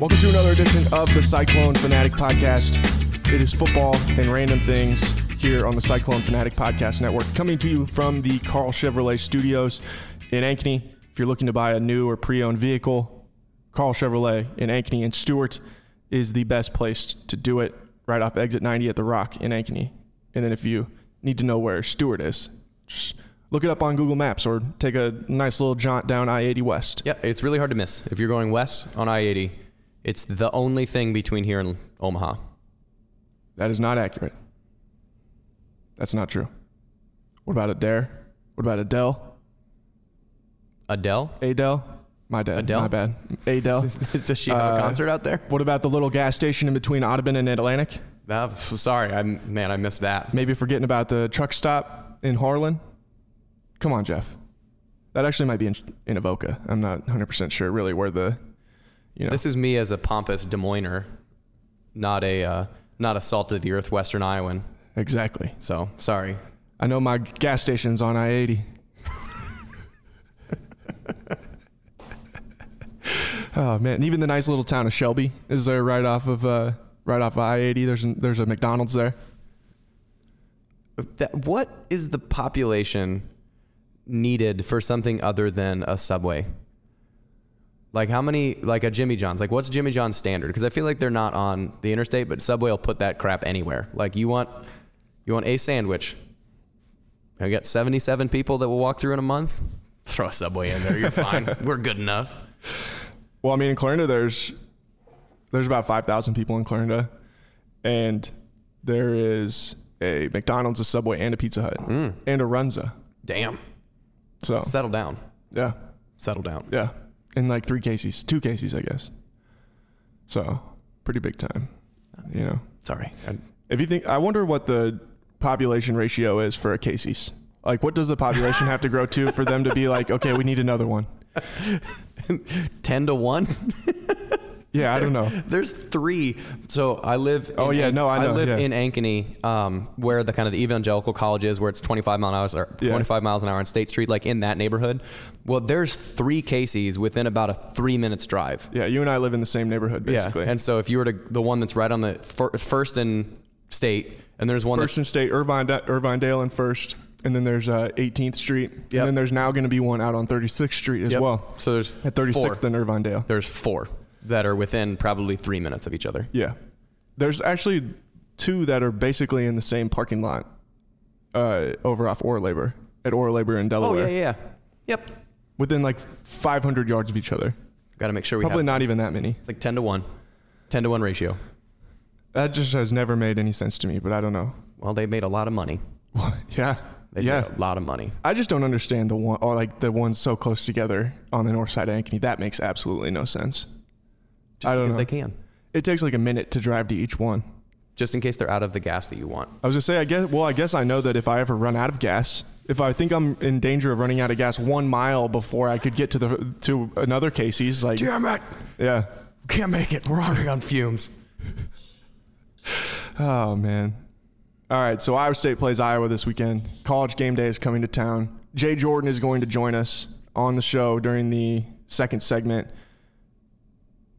Welcome to another edition of the Cyclone Fanatic Podcast. It is football and random things here on the Cyclone Fanatic Podcast Network, coming to you from the Carl Chevrolet Studios in Ankeny. If you're looking to buy a new or pre-owned vehicle, Carl Chevrolet in Ankeny and Stewart is the best place to do it, right off exit 90 at the Rock in Ankeny. And then if you need to know where Stewart is, just look it up on Google Maps or take a nice little jaunt down I-80 West. Yeah, it's really hard to miss. If you're going west on I-80, it's the only thing between here and Omaha. That is not accurate. That's not true. What about Adair? What about Adele? Adele? Adele? My dad. Adele? My bad. Adele. Does she have a concert out there? What about the little gas station in between Audubon and Atlantic? Sorry, I missed that. Maybe forgetting about the truck stop in Harlan. Come on, Jeff. That actually might be in Avoca. I'm not 100% sure really where the, you know. This is me as a pompous Des Moiner, not a salt of the earth Western Iowan. Exactly. So, sorry. I know my gas station's on I-80. Oh, man. And even the nice little town of Shelby is there right off of I-80. There's a McDonald's there. What is the population needed for something other than a Subway? Like how many, like a Jimmy John's, like what's Jimmy John's standard? Because I feel like they're not on the interstate, but Subway will put that crap anywhere. Like you want a sandwich. I got 77 people that will walk through in a month. Throw a Subway in there. You're fine. We're good enough. Well, I mean, in Clarinda, there's about 5,000 people in Clarinda, and there is a McDonald's, a Subway, and a Pizza Hut, and a Runza. Damn. So settle down. Yeah. Settle down. Yeah. In like two Casey's, I guess. So pretty big time, you know. Sorry. I wonder what the population ratio is for a Casey's. Like, what does the population have to grow to for them to be like, okay, we need another one? 10-1. Yeah, I don't know. There's three. So I live. Oh yeah, no, I know. I live in Ankeny, where the kind of the evangelical college is, where it's 25 miles an hour on State Street, like in that neighborhood. Well, there's three Casey's within about a 3 minutes drive. Yeah, you and I live in the same neighborhood basically. Yeah, and so if you were to the one that's right on the first and State, and there's one First and State, Irvinedale, and First. And then there's 18th Street. Yep. And then there's now going to be one out on 36th Street as well. So there's at 36th and Irvinedale. There's four that are within probably 3 minutes of each other. Yeah. There's actually two that are basically in the same parking lot over off Oral Labor in Delaware. Oh, yeah. Yep. Within like 500 yards of each other. Got to make sure we probably have not even that many. It's like 10-1. 10-1 ratio. That just has never made any sense to me, but I don't know. Well, they made a lot of money. Yeah. They made a lot of money. I just don't understand the ones so close together on the north side of Ankeny. That makes absolutely no sense. Just because they can. It takes like a minute to drive to each one. Just in case they're out of the gas that you want. I was going to say, I guess I know that if I ever run out of gas, if I think I'm in danger of running out of gas 1 mile before I could get to another Casey's, like, damn it. Yeah. Can't make it. We're already on fumes. Oh, man. All right, so Iowa State plays Iowa this weekend. College Game Day is coming to town. Jay Jordan is going to join us on the show during the second segment.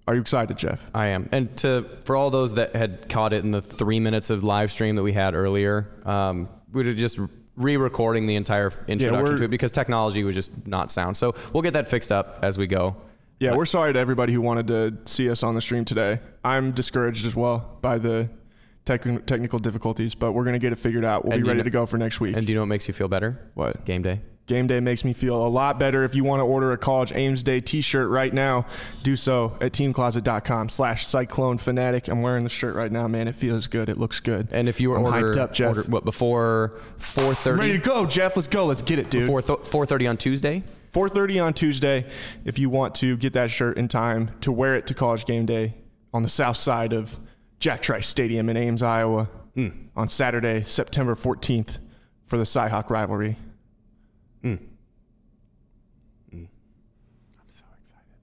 Are you excited, Jeff? I am. And for all those that had caught it in the 3 minutes of live stream that we had earlier, we were just re-recording the entire introduction to it because technology was just not sound. So we'll get that fixed up as we go. Yeah, we're sorry to everybody who wanted to see us on the stream today. I'm discouraged as well by the technical difficulties, but we're going to get it figured out. We'll be ready to go for next week. And do you know what makes you feel better? What? Game day. Game day makes me feel a lot better. If you want to order a College Ames Day t-shirt right now, do so at teamcloset.com/CycloneFanatic. I'm wearing the shirt right now, man. It feels good. It looks good. And if you were hyped up, Jeff. Order, what, before 4:30? Ready to go, Jeff. Let's go. Let's get it, dude. Before 4:30 on Tuesday? 4:30 on Tuesday. If you want to get that shirt in time to wear it to College Game Day on the south side of Jack Trice Stadium in Ames, Iowa, on Saturday, September 14th, for the Cy-Hawk rivalry. I'm so excited.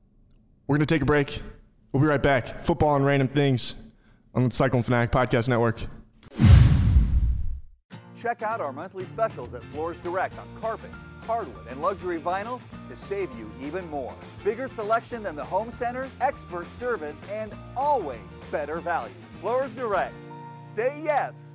We're going to take a break. We'll be right back. Football and random things on the Cyclone Fanatic Podcast Network. Check out our monthly specials at Floors Direct on carpet, hardwood, and luxury vinyl to save you even more. Bigger selection than the home centers, expert service, and always better value. Floors Direct. Say yes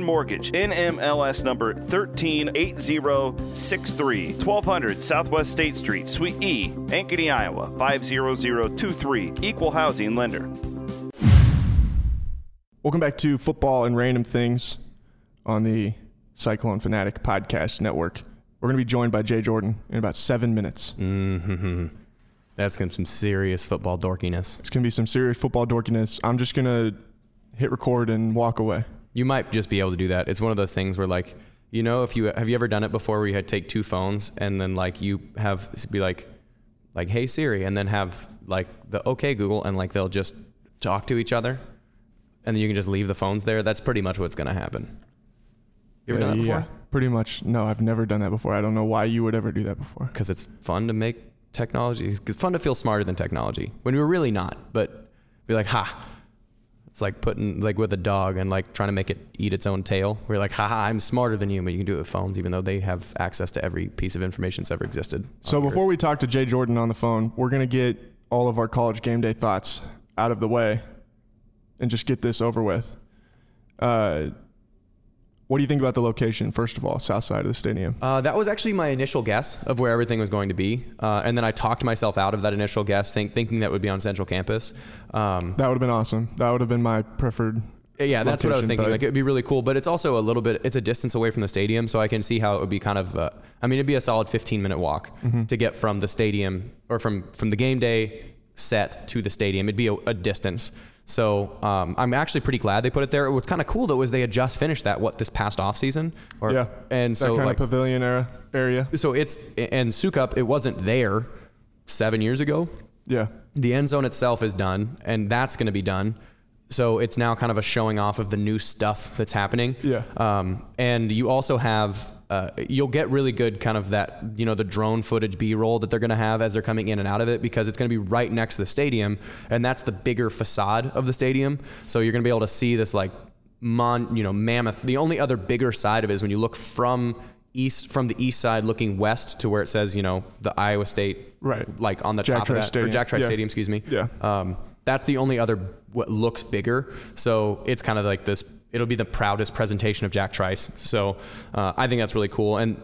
Mortgage, NMLS number 138063, 1200 Southwest State Street, Suite E, Ankeny, Iowa, 50023, Equal Housing Lender. Welcome back to Football and Random Things on the Cyclone Fanatic Podcast Network. We're going to be joined by Jay Jordan in about 7 minutes. Mm-hmm. That's going to be some serious football dorkiness. It's going to be some serious football dorkiness. I'm just going to hit record and walk away. You might just be able to do that. It's one of those things where, like, you know, if you have you ever done it before where you had to take two phones and then, like, you have be like, hey, Siri, and then have, like, the OK Google, and, like, they'll just talk to each other and then you can just leave the phones there. That's pretty much what's going to happen. You ever done that before? Yeah, pretty much. No, I've never done that before. I don't know why you would ever do that before. Because it's fun to make technology. It's fun to feel smarter than technology when we're really not, but be like, ha. It's like putting, like, with a dog and, like, trying to make it eat its own tail. We're like, haha, I'm smarter than you, but you can do it with phones, even though they have access to every piece of information that's ever existed. So before we talk to Jay Jordan on the phone, we're going to get all of our college game day thoughts out of the way and just get this over with. What do you think about the location, first of all, south side of the stadium? That was actually my initial guess of where everything was going to be. And then I talked myself out of that initial guess, thinking that would be on Central Campus. That would have been awesome. That would have been my preferred. Yeah, that's what I was thinking. Like, it'd be really cool, but it's also a little bit, it's a distance away from the stadium, so I can see how it would be kind of, I mean, it'd be a solid 15-minute walk to get from the stadium or from the game day set to the stadium. It'd be a distance. So I'm actually pretty glad they put it there. What's kind of cool though is they had just finished that this past off season, and so that kind, like, of pavilion era area. So it's and Sukup, it wasn't there 7 years ago. Yeah, the end zone itself is done, and that's going to be done. So it's now kind of a showing off of the new stuff that's happening. Yeah, and you also have. You'll get really good kind of that, you know, the drone footage B-roll that they're going to have as they're coming in and out of it, because it's going to be right next to the stadium, and that's the bigger facade of the stadium. So you're going to be able to see this, like, mammoth. The only other bigger side of it is when you look from the east side looking west to where it says, you know, the Iowa State, right, like on the Jack top Trice of that Stadium. Or Jack Trice Stadium, excuse me. Yeah. That's the only other what looks bigger. So it's kind of like this. It'll be the proudest presentation of Jack Trice. So I think that's really cool. And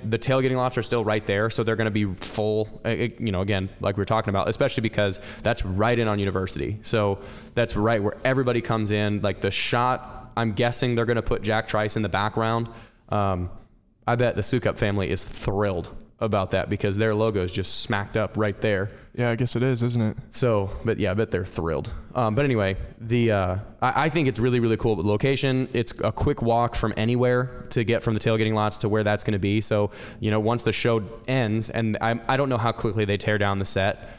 the tailgating lots are still right there. So they're going to be full, you know, again, like we were talking about, especially because that's right in on University. So that's right where everybody comes in. Like the shot, I'm guessing they're going to put Jack Trice in the background. I bet the Sukup family is thrilled about that because their logo is just smacked up right there. Yeah, I guess it is, isn't it? So, but yeah, I bet they're thrilled. But anyway, I think it's really, really cool location. It's a quick walk from anywhere to get from the tailgating lots to where that's going to be. So, you know, once the show ends, and I don't know how quickly they tear down the set.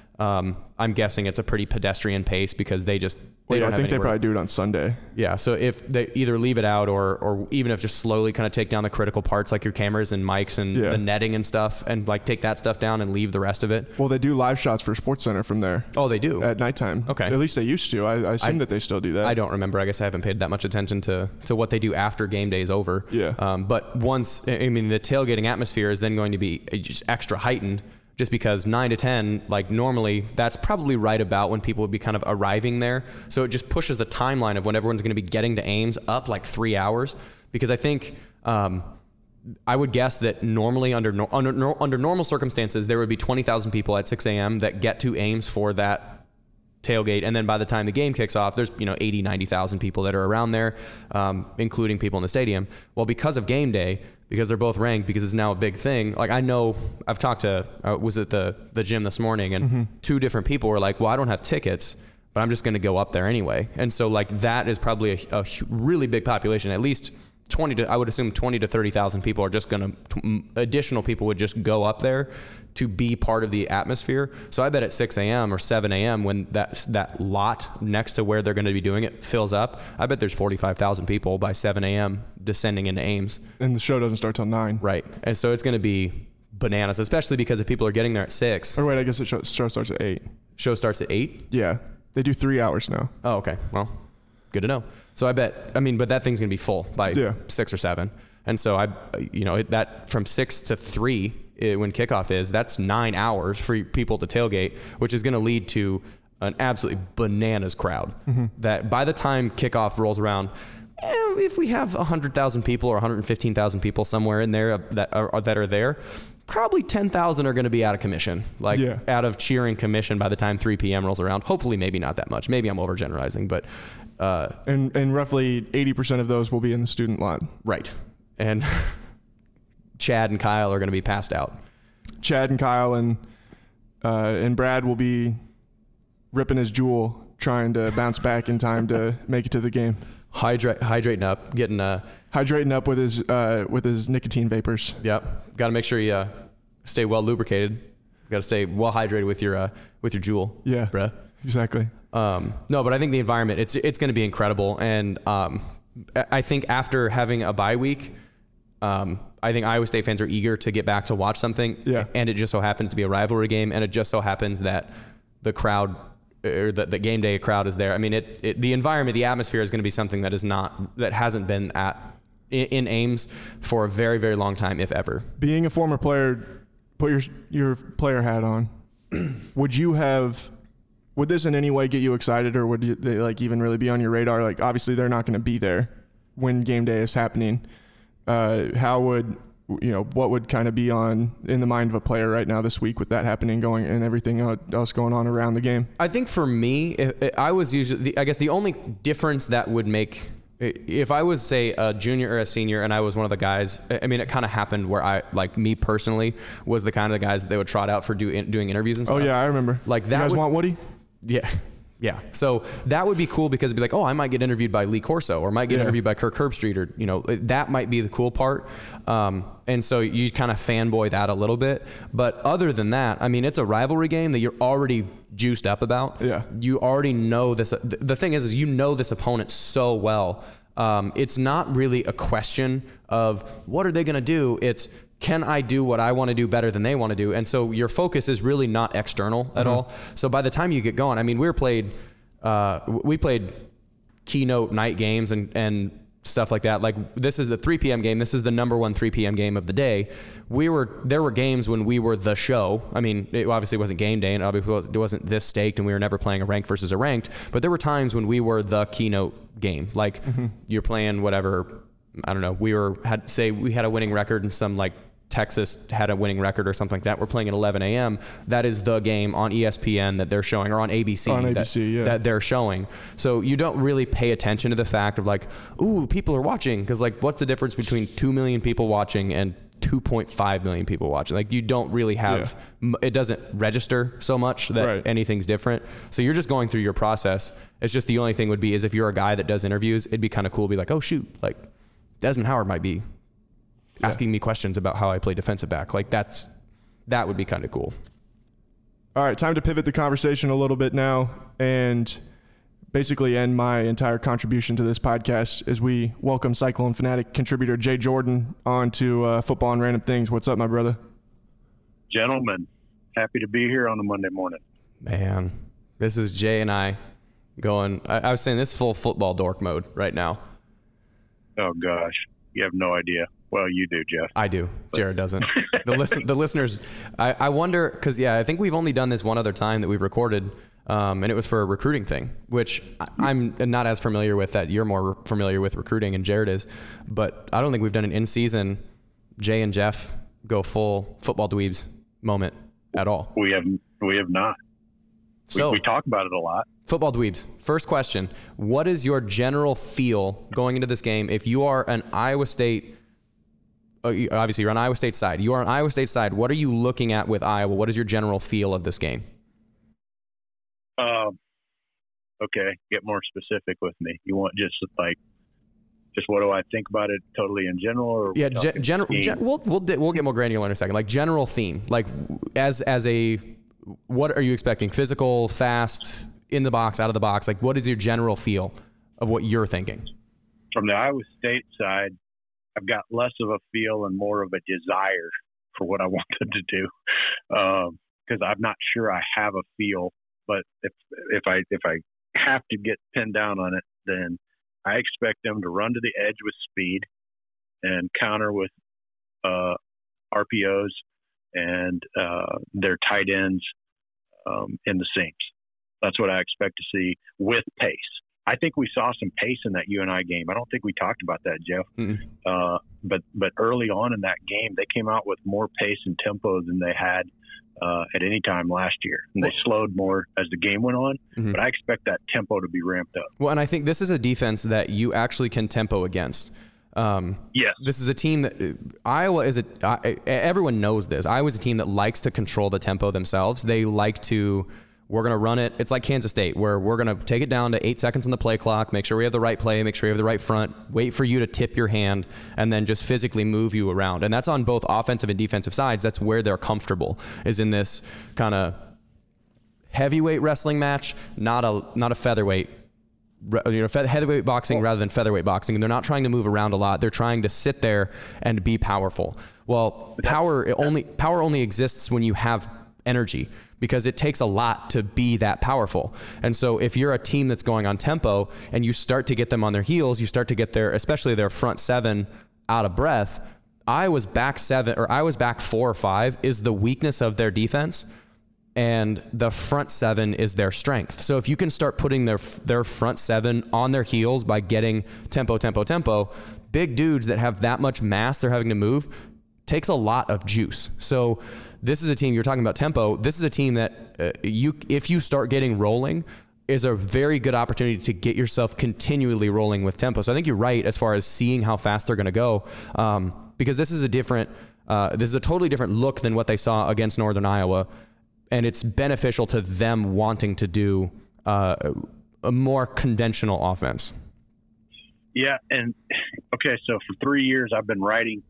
I'm guessing it's a pretty pedestrian pace because they probably do it on Sunday. Yeah. So if they either leave it out or even if just slowly kind of take down the critical parts, like your cameras and mics and the netting and stuff, and like take that stuff down and leave the rest of it. Well, they do live shots for SportsCenter from there. Oh, they do at nighttime. Okay. At least they used to. I assume that they still do that. I don't remember. I guess I haven't paid that much attention to what they do after game day is over. Yeah. But once, I mean, the tailgating atmosphere is then going to be just extra heightened. Just because 9 to 10, like normally, that's probably right about when people would be kind of arriving there. So it just pushes the timeline of when everyone's going to be getting to Ames up like 3 hours. Because I think, I would guess that normally under normal circumstances, there would be 20,000 people at 6 a.m. that get to Ames for that tailgate. And then by the time the game kicks off, there's, you know, 80, 90,000 people that are around there, including people in the stadium. Well, because of game day, because they're both ranked, because it's now a big thing. Like, I know I've talked to, was at the gym this morning, and two different people were like, well, I don't have tickets, but I'm just going to go up there anyway. And so, like, that is probably a really big population, at least I would assume 20 to 30,000 people are just going to, additional people would just go up there to be part of the atmosphere. So I bet at 6 a.m. or 7 a.m. when that lot next to where they're going to be doing it fills up, I bet there's 45,000 people by 7 a.m. descending into Ames. And the show doesn't start till 9. Right. And so it's going to be bananas, especially because if people are getting there at 6. Or wait, I guess the show starts at 8. Show starts at 8? Yeah. They do 3 hours now. Oh, okay. Well, good to know. So I bet, but that thing's going to be full by 6 or 7. And so that from 6 to 3 when kickoff is, that's 9 hours for people to tailgate, which is going to lead to an absolutely bananas crowd that by the time kickoff rolls around, if we have 100,000 people or 115,000 people somewhere in there that are there, probably 10,000 are going to be out of commission, out of cheering commission by the time 3 p.m. rolls around. Hopefully, maybe not that much. Maybe I'm overgeneralizing, but... And roughly 80% of those will be in the student lot. Right. And Chad and Kyle are going to be passed out. Chad and Kyle and Brad will be ripping his jewel trying to bounce back in time to make it to the game. Hydrating up, getting hydrating up with his nicotine vapors. Yep, got to make sure you stay well lubricated. Got to stay well hydrated with your Juul. Yeah, bruh. Exactly. No, but I think the environment it's going to be incredible, and I think after having a bye week, I think Iowa State fans are eager to get back to watch something. Yeah. And it just so happens to be a rivalry game, and it just so happens that the crowd. Or the game day crowd is there. The environment, the atmosphere is going to be something that hasn't been in Ames for a very, very long time, if ever. Being a former player, put your player hat on. Would this in any way get you excited, or would they even really be on your radar? Obviously they're not going to be there when game day is happening. What would kind of be in the mind of a player right now this week with that happening going and everything else going on around the game? I think for me, I guess the only difference that would make, if I was say a junior or a senior and I was one of the guys, it kind of happened where me personally was the kind of the guys that they would trot out for doing interviews and stuff. Oh yeah, I remember. You guys want Woody? Yeah. Yeah. So that would be cool because it'd be I might get interviewed by Lee Corso or might get interviewed by Kirk Herbstreit or, that might be the cool part. And so you kind of fanboy that a little bit. But other than that, it's a rivalry game that you're already juiced up about. Yeah. You already know this. The thing is you know this opponent so well. It's not really a question of what are they going to do? It's, can I do what I want to do better than they want to do? And so your focus is really not external at all. So by the time you get going, we played keynote night games and stuff like that. This is the 3 p.m. game. This is the number one 3 p.m. game of the day. There were games when we were the show. It obviously wasn't game day and obviously it wasn't this staked and we were never playing a ranked versus a ranked, but there were times when we were the keynote game. You're playing whatever, I don't know. We had a winning record and some Texas had a winning record or something like that. We're playing at 11 a.m. That is the game on ESPN that they're showing or on ABC, that they're showing. So you don't really pay attention to the fact of ooh, people are watching because what's the difference between 2 million people watching and 2.5 million people watching? You don't really have, it doesn't register so much that anything's different. So you're just going through your process. It's just the only thing would be is if you're a guy that does interviews, it'd be kind of cool to be oh shoot, Desmond Howard might be asking me questions about how I play defensive back. That would be kind of cool. All right, time to pivot the conversation a little bit now and basically end my entire contribution to this podcast as we welcome Cyclone Fanatic contributor Jay Jordan onto Football and Random Things. What's up, my brother? Gentlemen, happy to be here on a Monday morning. Man, this is Jay and I going, I was saying this full football dork mode right now. Oh, gosh. You have no idea. Well, you do, Jeff. I do. Jared doesn't. The listeners, I wonder, because, I think we've only done this one other time that we've recorded, and it was for a recruiting thing, which I'm not as familiar with that. You're more familiar with recruiting, and Jared is. But I don't think we've done an in-season Jay and Jeff go full football dweebs moment at all. We have not. So we talk about it a lot. Football dweebs, first question. What is your general feel going into this game? If you are an Iowa State, obviously you're on Iowa State's side. You are on Iowa State's side. What are you looking at with Iowa? What is your general feel of this game? Okay, get more specific with me. You want just just what do I think about it totally in general? Or yeah, we'll get more granular in a second. Like general theme, like as a, what are you expecting? Physical, fast, in the box, out of the box? Like what is your general feel of what you're thinking? From the Iowa State side, I've got less of a feel and more of a desire for what I want them to do, because I'm not sure I have a feel. But if I have to get pinned down on it, then I expect them to run to the edge with speed and counter with RPOs and their tight ends in the seams. That's what I expect to see with pace. I think we saw some pace in that UNI game. I don't think we talked about that, Jeff. But early on in that game, they came out with more pace and tempo than they had at any time last year. And they slowed more as the game went on. Mm-hmm. But I expect that tempo to be ramped up. Well, and I think this is a defense that you actually can tempo against. Yes. This is a team that Iowa is everyone knows this. Iowa is a team that likes to control the tempo themselves. They like to... We're going to run it. It's like Kansas State, where we're going to take it down to 8 seconds on the play clock, make sure we have the right play, make sure we have the right front, wait for you to tip your hand, and then just physically move you around. And that's on both offensive and defensive sides. That's where they're comfortable, is in this kind of heavyweight wrestling match, not a featherweight. Heavyweight boxing rather than featherweight boxing, and they're not trying to move around a lot. They're trying to sit there and be powerful. Well, power only exists when you have energy, because it takes a lot to be that powerful. And so if you're a team that's going on tempo and you start to get them on their heels, you start to get their, especially their front seven, out of breath. Iowa's back seven, or Iowa's back 4 or 5 is the weakness of their defense, and the front seven is their strength. So if you can start putting their front seven on their heels by getting tempo, big dudes that have that much mass they're having to move takes a lot of juice. So this is a team, you're talking about tempo. This is a team that if you start getting rolling, is a very good opportunity to get yourself continually rolling with tempo. So I think you're right as far as seeing how fast they're going to go, because this is a different, this is a totally different look than what they saw against Northern Iowa, and it's beneficial to them wanting to do a more conventional offense. Yeah, and okay, so for 3 years I've been writing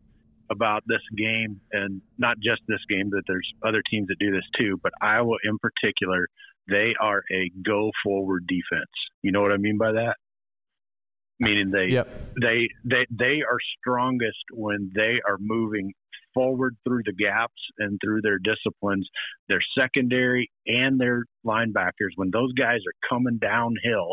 about this game, and not just this game, that there's other teams that do this too, but Iowa in particular, they are a go forward defense. You know what I mean by that? Meaning they are strongest when they are moving forward through the gaps and through their disciplines, their secondary and their linebackers. When those guys are coming downhill,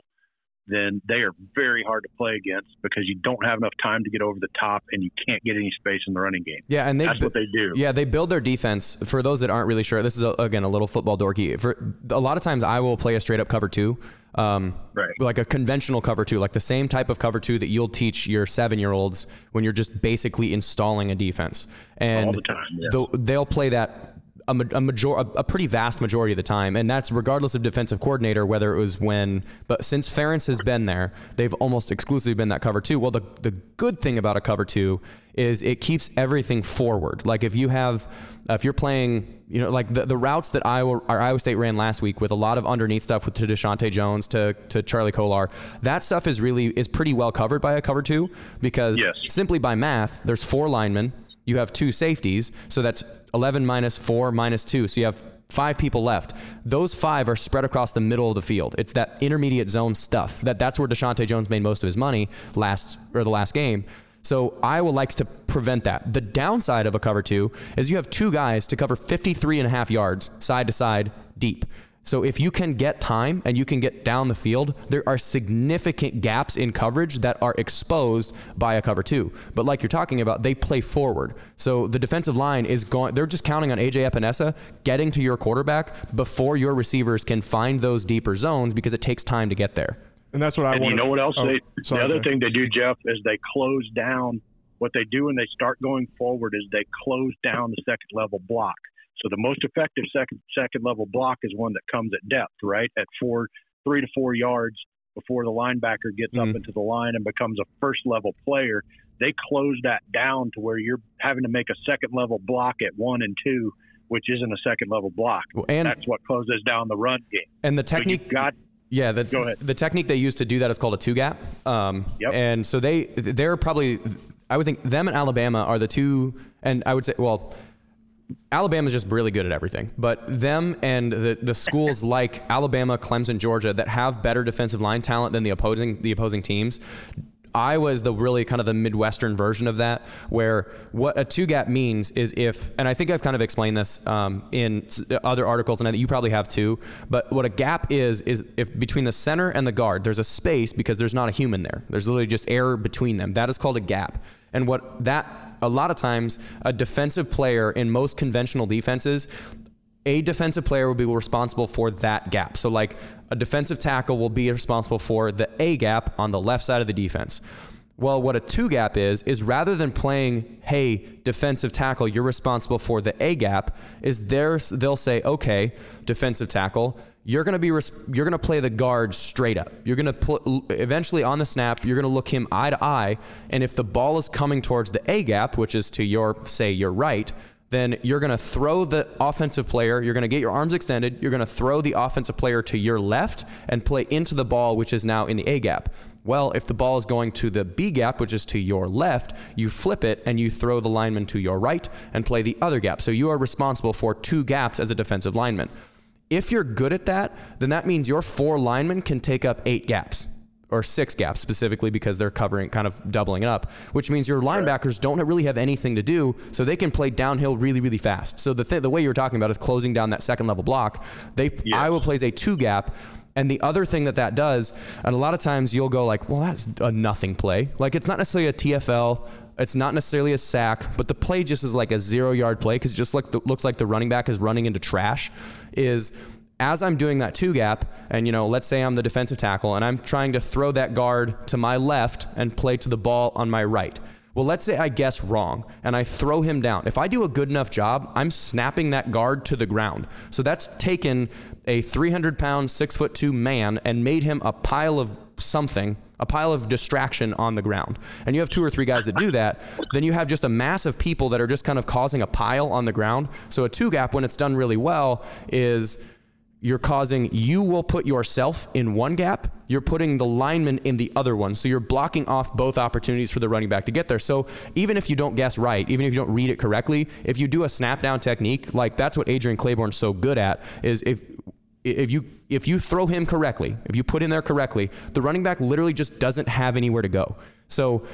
then they are very hard to play against, because you don't have enough time to get over the top and you can't get any space in the running game. Yeah, and that's what they do. Yeah, they build their defense. For those that aren't really sure, this is, again, a little football dorky. For a lot of times, I will play a straight-up cover two, right, like a conventional cover two, like the same type of cover two that you'll teach your 7-year-olds when you're just basically installing a defense. And all the time, yeah. They'll play that a pretty vast majority of the time, and that's regardless of defensive coordinator, whether it was when, but since Ferentz has been there, they've almost exclusively been that cover two. Well, the good thing about a cover two is it keeps everything forward. Like if you're playing, you know, like the routes that Iowa State ran last week with a lot of underneath stuff with to Deshaunte Jones, to Charlie Kolar, that stuff is pretty well covered by a cover two, because simply by math, there's 4 linemen. You have 2 safeties, so that's 11 minus 4 minus 2. So you have 5 people left. Those 5 are spread across the middle of the field. It's that intermediate zone stuff. That's where Deshaunte Jones made most of his money the last game. So Iowa likes to prevent that. The downside of a cover two is you have 2 guys to cover 53.5 yards side to side deep. So if you can get time and you can get down the field, there are significant gaps in coverage that are exposed by a cover two. But like you're talking about, they play forward. So the defensive line is going, they're just counting on A.J. Epenesa getting to your quarterback before your receivers can find those deeper zones, because it takes time to get there. And that's what I want. You know what else? The other thing they do, Jeff, is they close down. What they do when they start going forward is they close down the second level block. So the most effective second level block is one that comes at depth, right? At 3 to 4 yards before the linebacker gets up into the line and becomes a first level player. They close that down to where you're having to make a second level block at 1 and 2, which isn't a second level block. Well, and that's what closes down the run game. And the technique. So Yeah, go ahead. The technique they use to do that is called a two-gap. Yep. And so they're probably, I would think them and Alabama are the two, and I would say, well, Alabama's just really good at everything, but them and the schools like Alabama, Clemson, Georgia that have better defensive line talent than the opposing teams. Iowa is the really kind of the Midwestern version of that, where what a two gap means is if, and I think I've kind of explained this in other articles, and I think you probably have too, but what a gap is if between the center and the guard, there's a space because there's not a human there. There's literally just air between them. That is called a gap. And what that, a lot of times, a defensive player in most conventional defenses, a defensive player will be responsible for that gap. So like a defensive tackle will be responsible for the A gap on the left side of the defense. Well, what a two gap is rather than playing, hey, defensive tackle, you're responsible for the A gap, is they'll say, okay, defensive tackle, you're going to play the guard straight up. You're going to eventually on the snap, you're going to look him eye to eye. And if the ball is coming towards the A gap, which is to your right, then you're going to throw the offensive player. You're going to get your arms extended. You're going to throw the offensive player to your left and play into the ball, which is now in the A gap. Well, if the ball is going to the B gap, which is to your left, you flip it and you throw the lineman to your right and play the other gap. So you are responsible for two gaps as a defensive lineman. If you're good at that, then that means your four linemen can take up eight gaps or six gaps specifically because they're covering, kind of doubling it up, which means your linebackers don't really have anything to do, so they can play downhill really, really fast. So the way you were talking about is closing down that second level block. Iowa plays a two gap. And the other thing that does, and a lot of times you'll go like, well, that's a nothing play. Like it's not necessarily a TFL. It's not necessarily a sack, but the play just is like a 0-yard play because it just looks like the running back is running into trash. Is as I'm doing that two gap, and let's say I'm the defensive tackle, and I'm trying to throw that guard to my left and play to the ball on my right. Well, let's say I guess wrong, and I throw him down. If I do a good enough job, I'm snapping that guard to the ground. So that's taken a 300-pound, 6'2" man and made him a pile of something, a pile of distraction on the ground. And you have two or three guys that do that, then you have just a mass of people that are just kind of causing a pile on the ground. So a two gap, when it's done really well, is you will put yourself in one gap, you're putting the lineman in the other one. So you're blocking off both opportunities for the running back to get there. So even if you don't guess right, even if you don't read it correctly, if you do a snap down technique, like that's what Adrian Claiborne's so good at, is if you throw him correctly, if you put in there correctly, the running back literally just doesn't have anywhere to go. So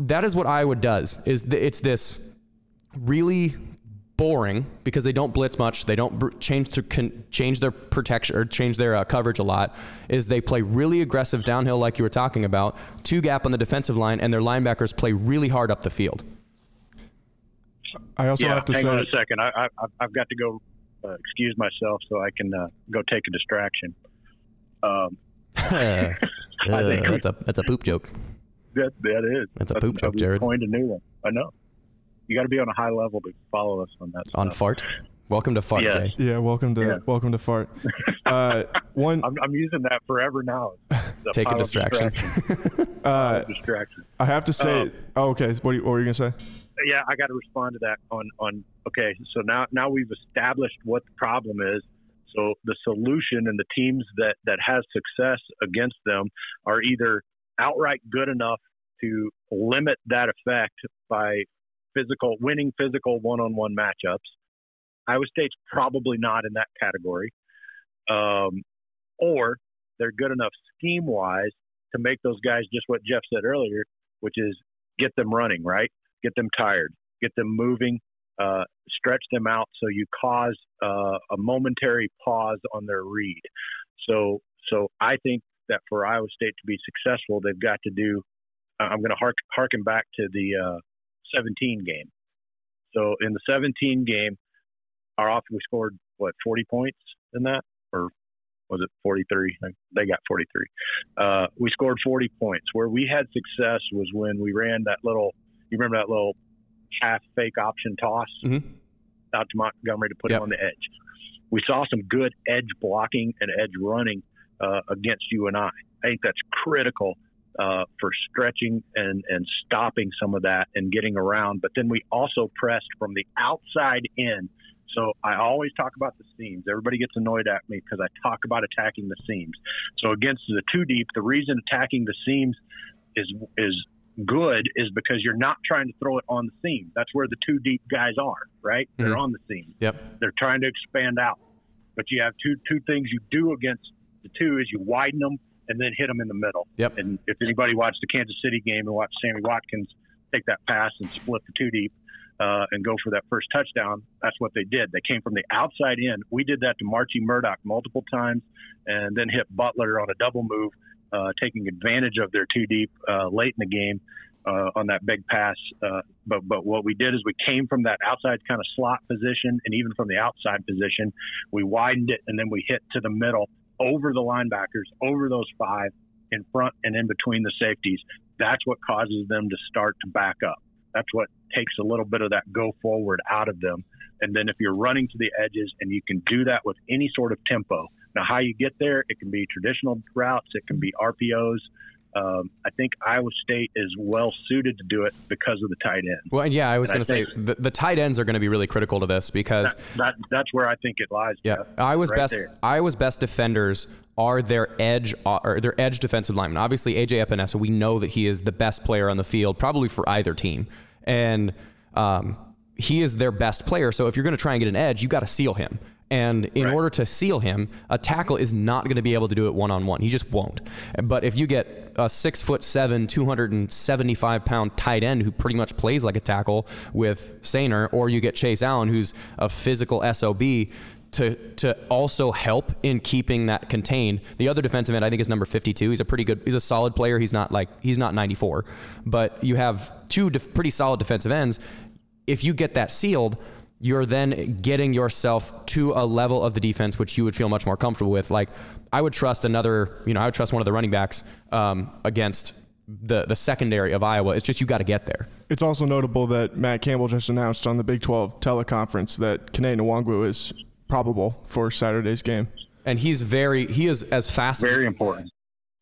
that is what Iowa does, is it's this really boring, because they don't blitz much. They don't change their protection or change their coverage a lot, is they play really aggressive downhill like you were talking about, two gap on the defensive line, and their linebackers play really hard up the field. I also have to hang on a second. I've got to go excuse myself so I can go take a distraction. That's a poop joke. That is. That's a poop joke, Jared. Coined a new one. I know. You got to be on a high level to follow us on that. On stuff. Fart. Welcome to fart, yes. Jay. Yeah, welcome to fart. One. I'm using that forever now. Take a distraction. I have to say. What were you gonna say? Yeah, I got to respond to that. So now we've established what the problem is. So the solution and the teams that has success against them are either outright good enough to limit that effect by winning physical one-on-one matchups. Iowa State's probably not in that category. Or they're good enough scheme-wise to make those guys just what Jeff said earlier, which is get them running, right? Get them tired, get them moving, stretch them out so you cause a momentary pause on their read. So I think that for Iowa State to be successful, they've got to do – I'm going to harken back to the 17 game. So in the 17 game, we scored, 40 points in that? Or was it 43? They got 43. We scored 40 points. Where we had success was when we ran that little – you remember that little half fake option toss out to Montgomery to put him on the edge. We saw some good edge blocking and edge running against you and I. I think that's critical for stretching and stopping some of that and getting around. But then we also pressed from the outside in So I always talk about the seams. Everybody gets annoyed at me because I talk about attacking the seams. So against the two deep, the reason attacking the seams is good is because you're not trying to throw it on the seam. That's where the two deep guys are, right? They're on the seam. Yep. They're trying to expand out. But you have two things you do against the two is you widen them and then hit them in the middle. Yep. And if anybody watched the Kansas City game and watched Sammy Watkins take that pass and split the two deep, and go for that first touchdown, that's what they did. They came from the outside in. We did that to Marchie Murdoch multiple times and then hit Butler on a double move, taking advantage of their two deep late in the game on that big pass. But what we did is we came from that outside kind of slot position, and even from the outside position, we widened it, and then we hit to the middle over the linebackers, over those five in front and in between the safeties. That's what causes them to start to back up. That's what takes a little bit of that go forward out of them. And then if you're running to the edges, and you can do that with any sort of tempo. Now, how you get there, it can be traditional routes. It can be RPOs. I think Iowa State is well suited to do it because of the tight end. Well, and yeah, I was going to say the tight ends are going to be really critical to this because that's where I think it lies. Yeah, Iowa's best defenders are their edge defensive linemen. Obviously, A.J. Epenesa, we know that he is the best player on the field, probably for either team, and he is their best player. So if you're going to try and get an edge, you got to seal him. And in order to seal him, a tackle is not going to be able to do it one-on-one. He just won't. But if you get a 6'7", 275-pound tight end who pretty much plays like a tackle with Sainer, or you get Chase Allen, who's a physical SOB, to also help in keeping that contained. The other defensive end, I think, is number 52. He's a solid player. He's not 94. But you have two pretty solid defensive ends. If you get that sealed, you're then getting yourself to a level of the defense which you would feel much more comfortable with. Like, I would trust I would trust one of the running backs against the secondary of Iowa. It's just you got to get there. It's also notable that Matt Campbell just announced on the Big 12 teleconference that Kene Nwangwu is probable for Saturday's game. And he is very important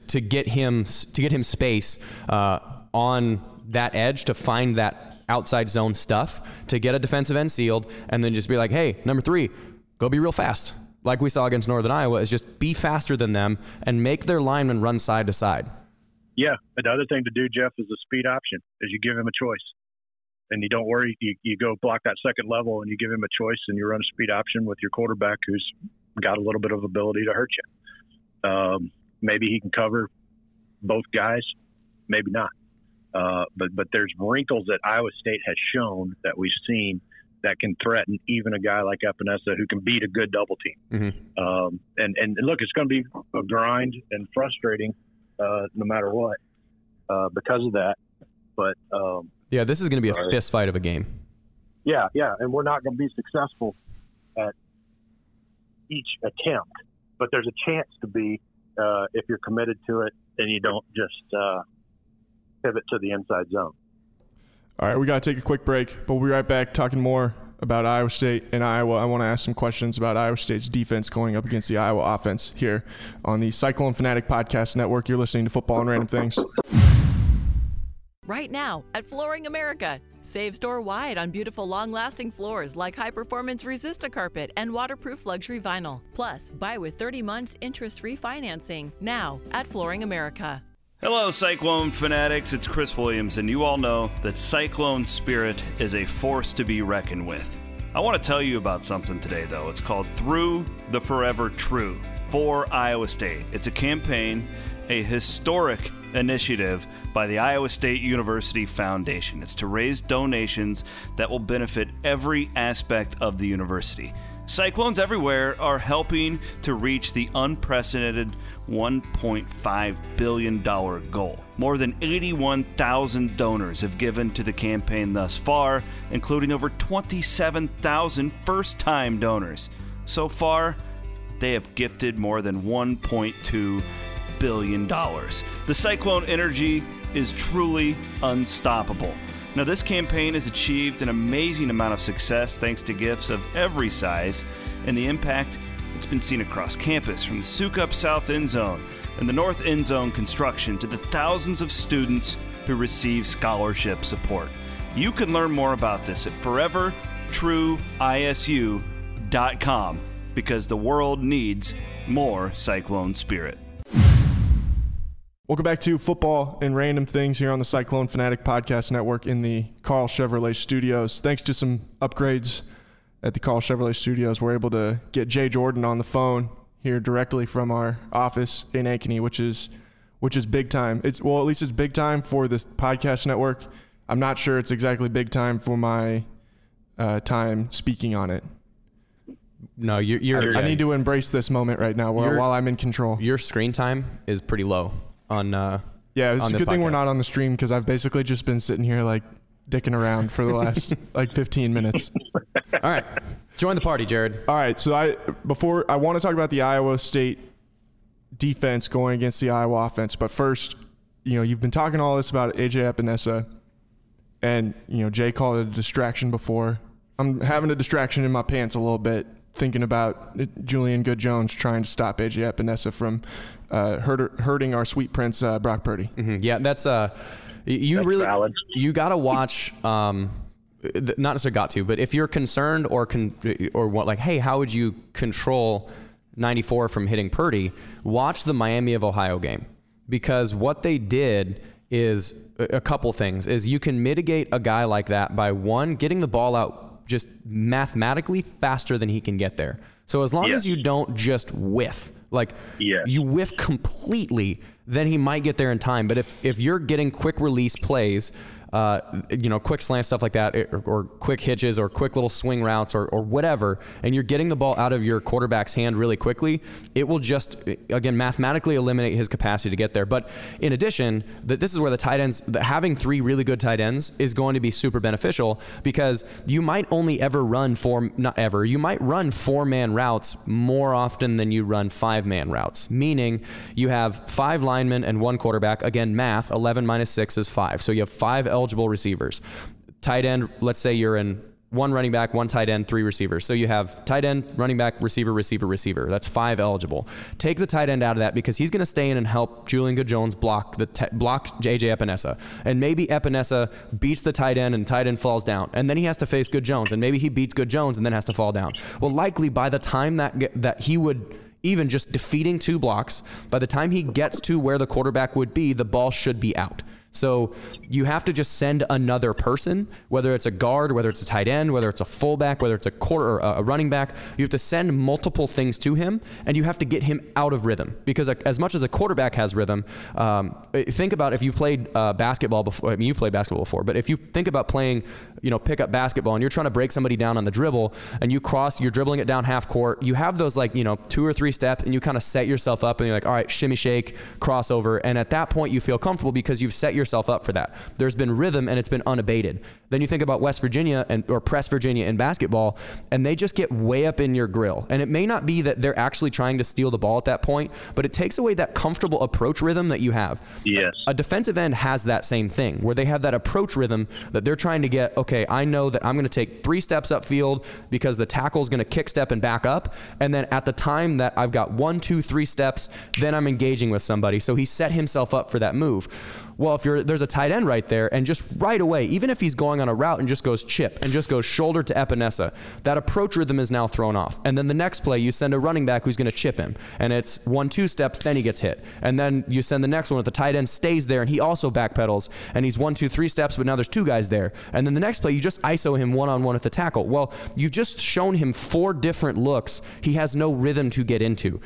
to get him space on that edge to find that outside zone stuff, to get a defensive end sealed, and then just be like, hey, number three, go be real fast. Like we saw against Northern Iowa, is just be faster than them and make their linemen run side to side. Yeah. The other thing to do, Jeff, is the speed option, is you give him a choice. And you don't worry, you go block that second level and you give him a choice and you run a speed option with your quarterback who's got a little bit of ability to hurt you. Maybe he can cover both guys, maybe not. But there's wrinkles that Iowa State has shown that we've seen that can threaten even a guy like Epenesa who can beat a good double team. Mm-hmm. And look, it's going to be a grind and frustrating no matter what because of that. But yeah, this is going to be a fist fight of a game. Yeah, and we're not going to be successful at each attempt, but there's a chance to be if you're committed to it and you don't just pivot to the inside zone. All right, we got to take a quick break, but we'll be right back talking more about Iowa State and Iowa. I want to ask some questions about Iowa State's defense going up against the Iowa offense here on the Cyclone Fanatic Podcast Network. You're listening to Football and Random Things. Right now at Flooring America. Save store-wide on beautiful, long-lasting floors like high-performance Resista carpet and waterproof luxury vinyl. Plus, buy with 30 months interest-free financing now at Flooring America. Hello, Cyclone Fanatics. It's Chris Williams, and you all know that Cyclone Spirit is a force to be reckoned with. I want to tell you about something today, though. It's called Through the Forever True for Iowa State. It's a campaign, a historic initiative by the Iowa State University Foundation. It's to raise donations that will benefit every aspect of the university. Cyclones everywhere are helping to reach the unprecedented $1.5 billion goal. More than 81,000 donors have given to the campaign thus far, including over 27,000 first-time donors. So far, they have gifted more than $1.2 billion. The Cyclone energy is truly unstoppable. Now, this campaign has achieved an amazing amount of success thanks to gifts of every size, and the impact it's been seen across campus, from the Sukup South End Zone and the North End Zone construction to the thousands of students who receive scholarship support. You can learn more about this at forevertrueisu.com. Cyclonespirit.com, because the world needs more Cyclone Spirit. Welcome back to Football and Random Things here on the Cyclone Fanatic Podcast Network in the Carl Chevrolet Studios. Thanks to some upgrades at the Carl Chevrolet Studios, we're able to get Jay Jordan on the phone here directly from our office in Ankeny, which is big time. Well, at least it's big time for this podcast network. I'm not sure it's exactly big time for my time speaking on it. No, you're. I need to embrace this moment right now while I'm in control. Your screen time is pretty low on. It's a good thing we're not on the stream, because I've basically just been sitting here like dicking around for the last 15 minutes. All right, join the party, Jared. All right, so I want to talk about the Iowa State defense going against the Iowa offense, but first, you've been talking all this about A.J. Epenesa, and Jay called it a distraction before. I'm having a distraction in my pants a little bit, thinking about Julian Good Jones trying to stop A.J. Epenesa from hurting our sweet prince, Brock Purdy. Mm-hmm. Yeah, you gotta watch. Not necessarily got to, but if you're concerned or what, like, hey, how would you control 94 from hitting Purdy? Watch the Miami of Ohio game, because what they did is a couple things. Is you can mitigate a guy like that by, one, getting the ball out just mathematically faster than he can get there. So as long as you don't just whiff, you whiff completely, then he might get there in time. But if you're getting quick release plays, quick slant stuff like that, or quick hitches or quick little swing routes or whatever, and you're getting the ball out of your quarterback's hand really quickly, it will just, again, mathematically eliminate his capacity to get there. But in addition, this is where the tight ends, having three really good tight ends is going to be super beneficial, because you might only ever run four-man routes more often than you run five-man routes, meaning you have five linemen and one quarterback. Again, math, 11 minus 6 is 5. So you have five eligible receivers. Tight end, let's say you're in one running back, one tight end, three receivers. So you have tight end, running back, receiver, receiver, receiver. That's five eligible. Take the tight end out of that, because he's going to stay in and help Julian Good Jones block AJ Epenesa. And maybe Epenesa beats the tight end and tight end falls down, and then he has to face Good Jones, and maybe he beats Good Jones and then has to fall down. Well, likely by the time that he would, even just defeating two blocks, by the time he gets to where the quarterback would be, the ball should be out. So you have to just send another person, whether it's a guard, whether it's a tight end, whether it's a fullback, whether it's a quarter, or a running back. You have to send multiple things to him, and you have to get him out of rhythm, because as much as a quarterback has rhythm, think about if you've played basketball before. I mean, you played basketball before, but if you think about playing, pickup basketball, and you're trying to break somebody down on the dribble, and you're dribbling it down half court. You have those two or three steps, and you kind of set yourself up, and you're like, all right, shimmy, shake, crossover, and at that point you feel comfortable because you've set yourself up for that. There's been rhythm, and it's been unabated. Then you think about West Virginia or Press Virginia in basketball, and they just get way up in your grill. And it may not be that they're actually trying to steal the ball at that point, but it takes away that comfortable approach rhythm that you have. Yes. A defensive end has that same thing, where they have that approach rhythm that they're trying to get. Okay, I know that I'm going to take three steps upfield because the tackle's going to kick step and back up, and then at the time that I've got 1, 2, 3 steps, then I'm engaging with somebody. So he set himself up for that move. Well, if there's a tight end right there, and just right away, even if he's going on a route and just goes chip and just goes shoulder to Epenesa, that approach rhythm is now thrown off. And then the next play, you send a running back who's going to chip him, and it's 1, 2 steps, then he gets hit. And then you send the next one, with the tight end stays there, and he also backpedals, and he's 1, 2, 3 steps, but now there's two guys there. And then the next play, you just ISO him one-on-one with the tackle. Well, you've just shown him four different looks he has no rhythm to get into.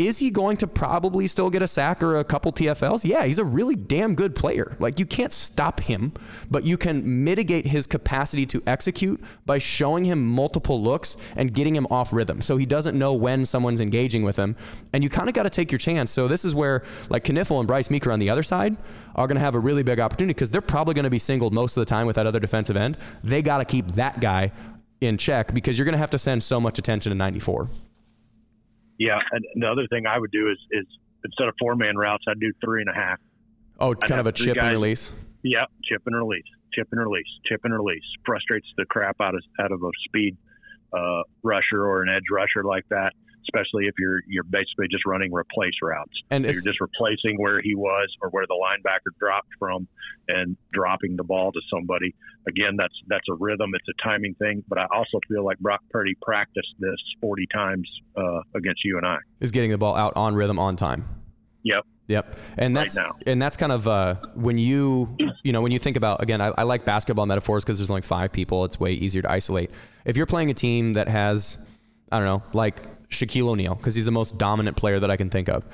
Is he going to probably still get a sack or a couple TFLs? Yeah, he's a really damn good player. You can't stop him, but you can mitigate his capacity to execute by showing him multiple looks and getting him off rhythm, so he doesn't know when someone's engaging with him. And you kind of got to take your chance. So this is where Kniffel and Bryce Meeker on the other side are going to have a really big opportunity, because they're probably going to be singled most of the time with that other defensive end. They got to keep that guy in check, because you're going to have to send so much attention to 94. Yeah, and the other thing I would do is instead of four-man routes, I'd do 3.5. Oh, kind of a chip and release. Yeah, chip and release. Frustrates the crap out of a speed rusher or an edge rusher like that. especially if you're basically just running replace routes. And you're just replacing where he was or where the linebacker dropped from and dropping the ball to somebody. Again, that's a rhythm. It's a timing thing. But I also feel like Brock Purdy practiced this 40 times against UNI. Is getting the ball out on rhythm, on time. Yep. Yep. And that's right now. And that's kind of when you think about, again, I like basketball metaphors because there's only five people. It's way easier to isolate. If you're playing a team that has, I don't know, like Shaquille O'Neal, because he's the most dominant player that I can think of.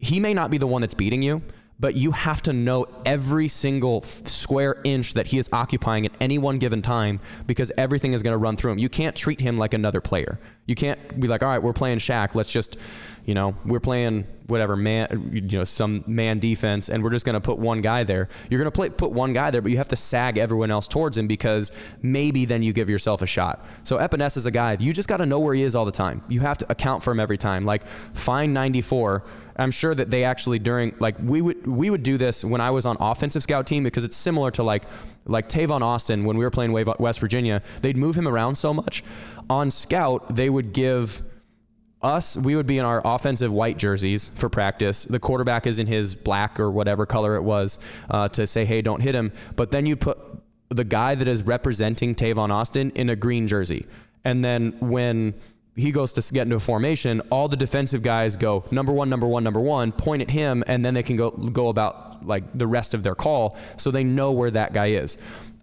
He may not be the one that's beating you, but you have to know every single square inch that he is occupying at any one given time, because everything is going to run through him. You can't treat him like another player. You can't be like, all right, we're playing Shaq. Let's just, we're playing whatever man, some man defense, and we're just going to put one guy there. You're going to put one guy there, but you have to sag everyone else towards him, because maybe then you give yourself a shot. So Epenesa is a guy, you just got to know where he is all the time. You have to account for him every time. Like find 94. I'm sure that they actually we would do this when I was on offensive scout team, because it's similar to like Tavon Austin, when we were playing West Virginia, they'd move him around so much. On scout, they would give us, we would be in our offensive white jerseys for practice. The quarterback is in his black or whatever color it was to say, hey, don't hit him. But then you put the guy that is representing Tavon Austin in a green jersey. And then when he goes to get into a formation, all the defensive guys go number one, point at him, and then they can go about like the rest of their call, so they know where that guy is.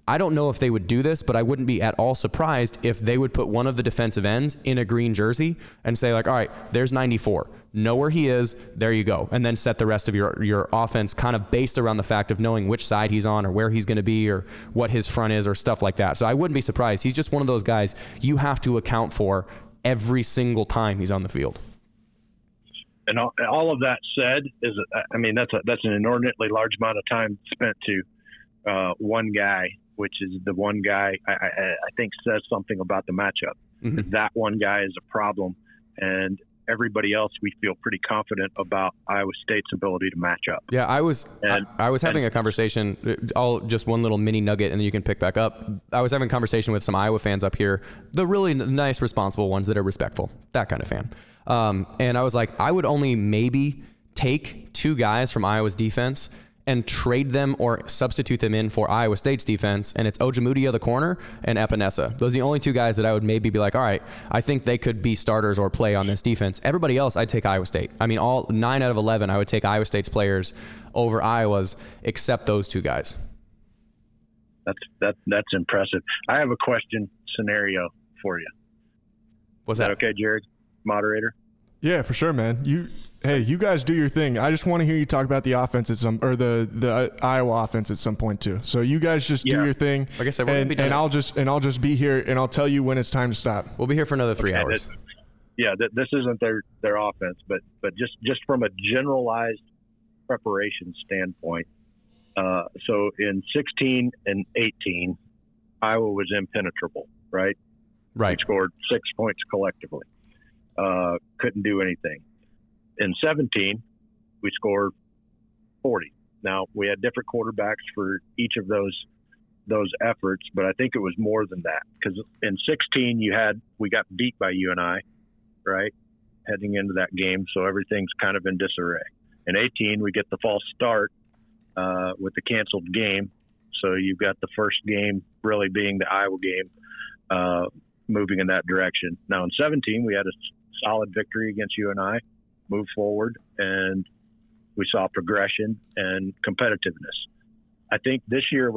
I don't know if they would do this, but I wouldn't be at all surprised if they would put one of the defensive ends in a green jersey and say like, all right, there's 94. Know where he is, there you go. And then set the rest of your offense kind of based around the fact of knowing which side he's on or where he's going to be or what his front is or stuff like that. So I wouldn't be surprised. He's just one of those guys you have to account for every single time he's on the field. And all of that said is, I mean, that's an inordinately large amount of time spent to one guy, which is the one guy I think says something about the matchup. Mm-hmm. That one guy is a problem, and everybody else we feel pretty confident about Iowa State's ability to match up. Yeah, I was having a conversation, just one little mini nugget, and you can pick back up. I was having a conversation with some Iowa fans up here, the really nice, responsible ones that are respectful, that kind of fan. And I was like, I would only maybe take two guys from Iowa's defense and trade them or substitute them in for Iowa State's defense, and it's Ojemudia, the corner, and Epenesa. Those are the only two guys that I would maybe be like, all right, I think they could be starters or play on this defense. Everybody else, I'd take Iowa State. I mean, all 9 out of 11, I would take Iowa State's players over Iowa's, except those two guys. That's impressive. I have a question scenario for you. What's that? Is that okay, Jared, moderator? Yeah, for sure, man. You guys do your thing. I just want to hear you talk about the offense or the Iowa offense at some point too. So you guys just do your thing. Like I said, I'll just be here and I'll tell you when it's time to stop. We'll be here for another 3 hours. This isn't their offense, but just from a generalized preparation standpoint. So in 16 and 18, Iowa was impenetrable, right? Right. We scored 6 points collectively. Couldn't do anything. In 17, we scored 40. Now, we had different quarterbacks for each of those efforts, but I think it was more than that, because in 16 we got beat by UNI, right, heading into that game, so everything's kind of in disarray. In 18, we get the false start with the canceled game, so you've got the first game really being the Iowa game moving in that direction. Now, in 17, we had a solid victory against UNI. Move forward, and we saw progression and competitiveness. I think this year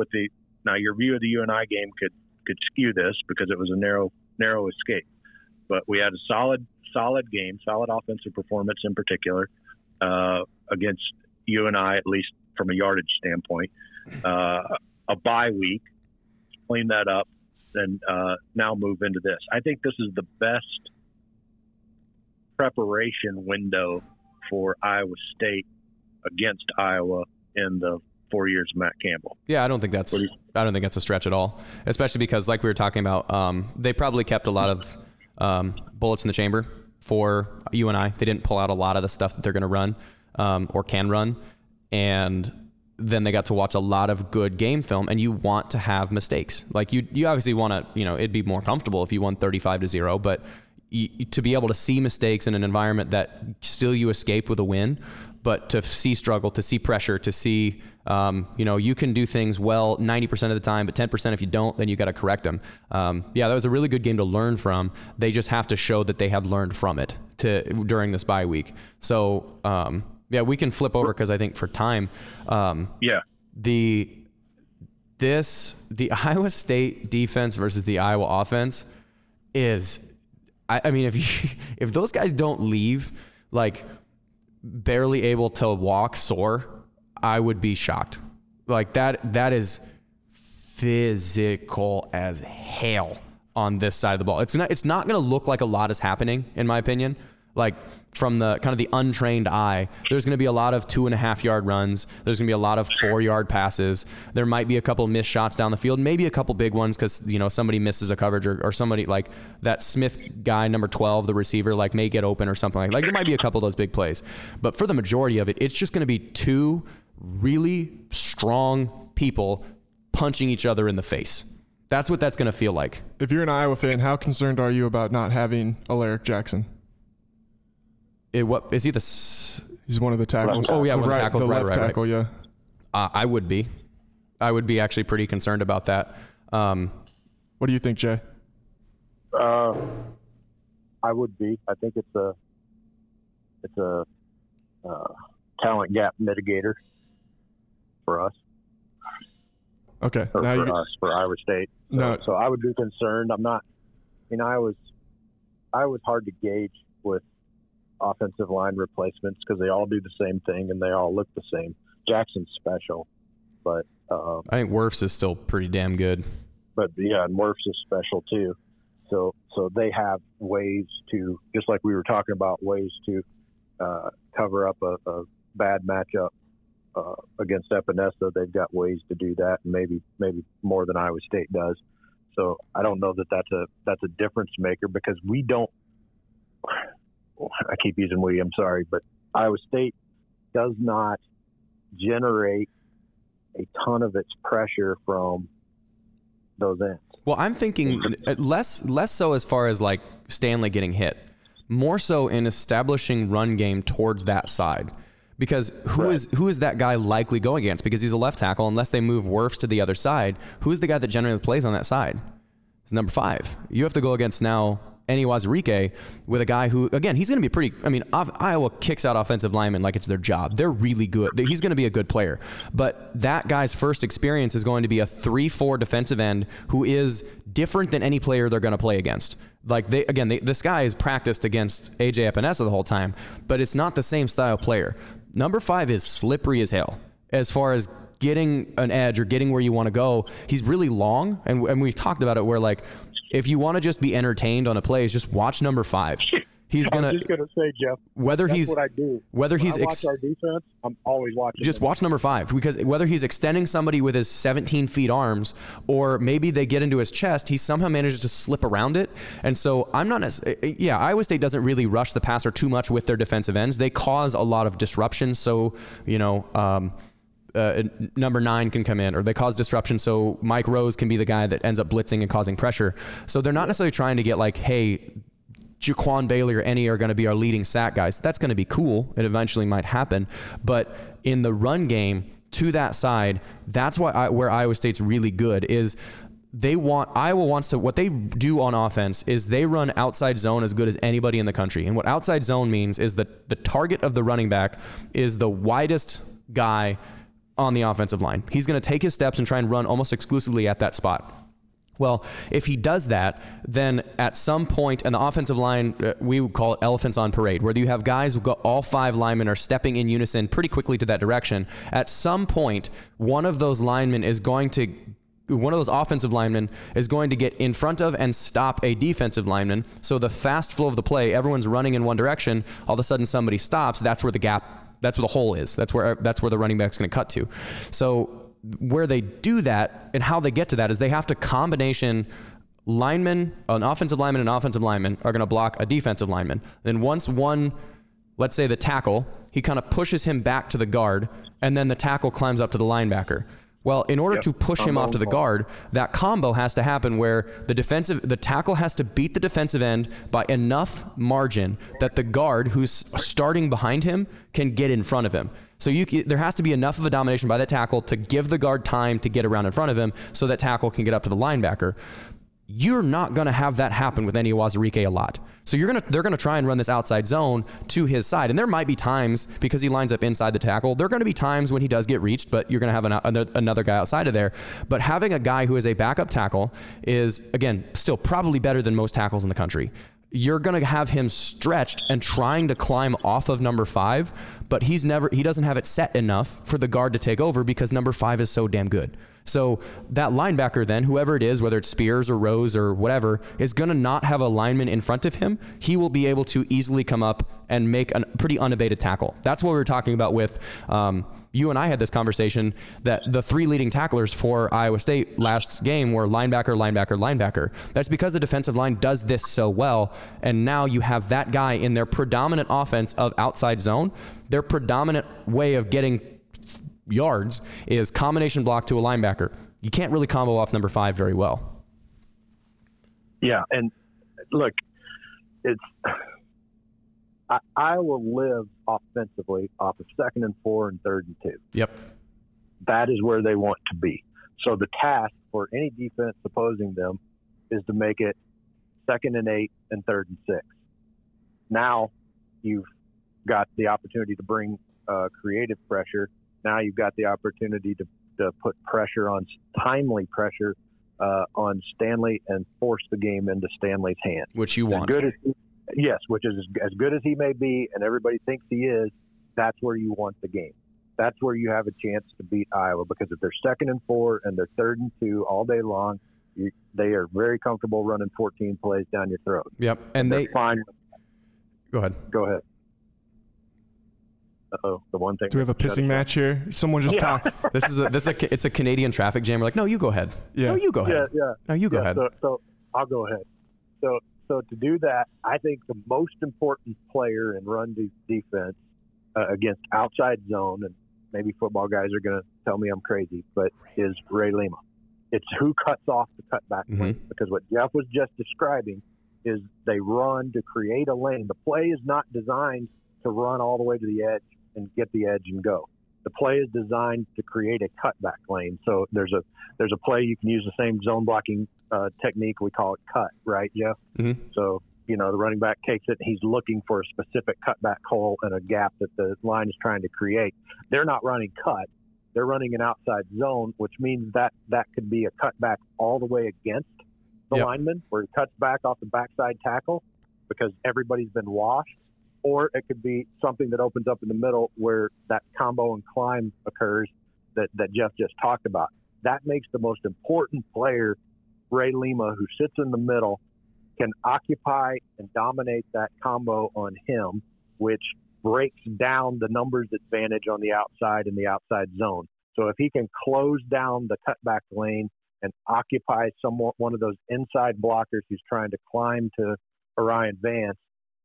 now your view of the UNI game could skew this because it was a narrow escape, but we had a solid game, solid offensive performance in particular against UNI, at least from a yardage standpoint. A bye week, clean that up, and now move into this. I think this is the best preparation window for Iowa State against Iowa in the 4 years of Matt Campbell. Yeah, I don't think that's a stretch at all, especially because like we were talking about, they probably kept a lot of bullets in the chamber for UNI. They didn't pull out a lot of the stuff that they're going to run or can run, and then they got to watch a lot of good game film, and you want to have mistakes. Like you obviously want to, it'd be more comfortable if you won 35-0, but to be able to see mistakes in an environment that still you escape with a win, but to see struggle, to see pressure, to see, you can do things well 90% of the time, but 10% if you don't, then you got to correct them. That was a really good game to learn from. They just have to show that they have learned from it during this bye week. So, we can flip over because I think for time, the Iowa State defense versus the Iowa offense is, if those guys don't leave, like, barely able to walk sore, I would be shocked. Like that is physical as hell on this side of the ball. It's not going to look like a lot is happening, in my opinion. Like from the kind of the untrained eye, there's going to be a lot of 2.5 yard runs. There's going to be a lot of 4 yard passes. There might be a couple missed shots down the field, maybe a couple big ones because somebody misses a coverage or somebody like that Smith guy, number 12, the receiver, like may get open or something like that. There might be a couple of those big plays, but for the majority of it, it's just going to be two really strong people punching each other in the face. That's what that's going to feel like. If you're an Iowa fan, how concerned are you about not having Alaric Jackson? He's one of the tackles. Oh yeah, the left tackle. I would be actually pretty concerned about that. What do you think, Jay? I would be. I think it's a talent gap mitigator for us. Okay, for Iowa State. No, so I would be concerned. I'm not. I was hard to gauge with offensive line replacements because they all do the same thing and they all look the same. Jackson's special, but I think Wirfs is still pretty damn good. But yeah, and Wirfs is special too. So they have ways to, just like we were talking about, ways to cover up a bad matchup against Epenesa. They've got ways to do that, and maybe more than Iowa State does. So I don't know that that's a difference maker because we don't. I keep using we, I'm sorry, but Iowa State does not generate a ton of its pressure from those ends. Well, I'm thinking less so as far as like Stanley getting hit, more so in establishing run game towards that side. Because who is that guy likely going against? Because he's a left tackle. Unless they move Wirfs to the other side, who's the guy that generally plays on that side? It's number 5. You have to go against now Annie Wazirike with a guy who, again, he's going to be pretty. I mean, Iowa kicks out offensive linemen like it's their job. They're really good. He's going to be a good player. But that guy's first experience is going to be a 3-4 defensive end who is different than any player they're going to play against. Like, this guy is practiced against A.J. Epenesa the whole time, but it's not the same style player. Number 5 is slippery as hell as far as getting an edge or getting where you want to go. He's really long, and we've talked about it where, like, if you want to just be entertained on a play, is just watch number 5. He's gonna. I'm just gonna say, Jeff. When I watch our defense, I'm always watching. Just watch number 5 because whether he's extending somebody with his 17-foot arms or maybe they get into his chest, he somehow manages to slip around it. And so I'm not Iowa State doesn't really rush the passer too much with their defensive ends. They cause a lot of disruption. So number 9 can come in, or they cause disruption. So Mike Rose can be the guy that ends up blitzing and causing pressure. So they're not necessarily trying to get like, hey, Jaquan Bailey or Annie are going to be our leading sack guys. That's going to be cool. It eventually might happen. But in the run game to that side, that's why where Iowa State's really good is what they do on offense is they run outside zone as good as anybody in the country. And what outside zone means is that the target of the running back is the widest guy on the offensive line. He's going to take his steps and try and run almost exclusively at that spot. Well, if he does that, then at some point in the offensive line, we would call it elephants on parade, where you have guys who go, all 5 linemen are stepping in unison pretty quickly to that direction. At some point, one of those offensive linemen is going to get in front of and stop a defensive lineman. So the fast flow of the play, everyone's running in one direction. All of a sudden somebody stops. That's where the gap That's where the hole is. That's where the running back's going to cut to. So where they do that and how they get to that is they have to combination linemen, an offensive lineman are going to block a defensive lineman. Then once one, let's say the tackle, he kind of pushes him back to the guard, and then the tackle climbs up to the linebacker. Well, in order to push him off to the guard, that combo has to happen where the tackle has to beat the defensive end by enough margin that the guard who's starting behind him can get in front of him. So there has to be enough of a domination by that tackle to give the guard time to get around in front of him so that tackle can get up to the linebacker. You're not going to have that happen with any Wazirike a lot. So they're going to try and run this outside zone to his side. And there might be times, because he lines up inside the tackle, there are going to be times when he does get reached, but you're going to have another guy outside of there. But having a guy who is a backup tackle is, again, still probably better than most tackles in the country. You're going to have him stretched and trying to climb off of number five, but he doesn't have it set enough for the guard to take over because number five is so damn good. So that linebacker then, whoever it is, whether it's Spears or Rose or whatever, is going to not have a lineman in front of him. He will be able to easily come up and make a pretty unabated tackle. That's what we were talking about with, you and I had this conversation that the three leading tacklers for Iowa State last game were linebacker, linebacker, linebacker. That's because the defensive line does this so well, and now you have that guy in their predominant offense of outside zone. Their predominant way of getting yards is combination block to a linebacker. You can't really combo off number five very well. Yeah, and look, Iowa lives offensively off of 2nd and 4 and 3rd and 2. Yep. That is where they want to be. So the task for any defense opposing them is to make it 2nd and 8 and 3rd and 6. Now you've got the opportunity to bring creative pressure. Now you've got the opportunity to put timely pressure on Stanley and force the game into Stanley's hand. Which you want. Yes, which is as good as he may be, and everybody thinks he is, that's where you want the game. That's where you have a chance to beat Iowa, because if they're 2nd and 4 and they're 3rd and 2 all day long, they are very comfortable running 14 plays down your throat. Yep, and they're fine. Go ahead. Uh-oh, the one thing. Do we have a pissing match here? Someone just talked. It's a Canadian traffic jam. We're like, no, you go ahead. Yeah. No, you go ahead. Yeah. No, you go ahead. So I'll go ahead. So to do that, I think the most important player in run defense against outside zone, and maybe football guys are going to tell me I'm crazy, but is Ray Lima. It's who cuts off the cutback lane, because what Jeff was just describing is they run to create a lane. The play is not designed to run all the way to the edge and get the edge and go. The play is designed to create a cutback lane. So there's a play you can use the same zone blocking technique. We call it cut, right, Jeff? Mm-hmm. So, the running back takes it. He's looking for a specific cutback hole and a gap that the line is trying to create. They're not running cut. They're running an outside zone, which means that could be a cutback all the way against the lineman, where he cuts back off the backside tackle because everybody's been washed. Or it could be something that opens up in the middle where that combo and climb occurs that Jeff just talked about. That makes the most important player, Ray Lima, who sits in the middle, can occupy and dominate that combo on him, which breaks down the numbers advantage on the outside in the outside zone. So if he can close down the cutback lane and occupy one of those inside blockers who's trying to climb to Orion Vance,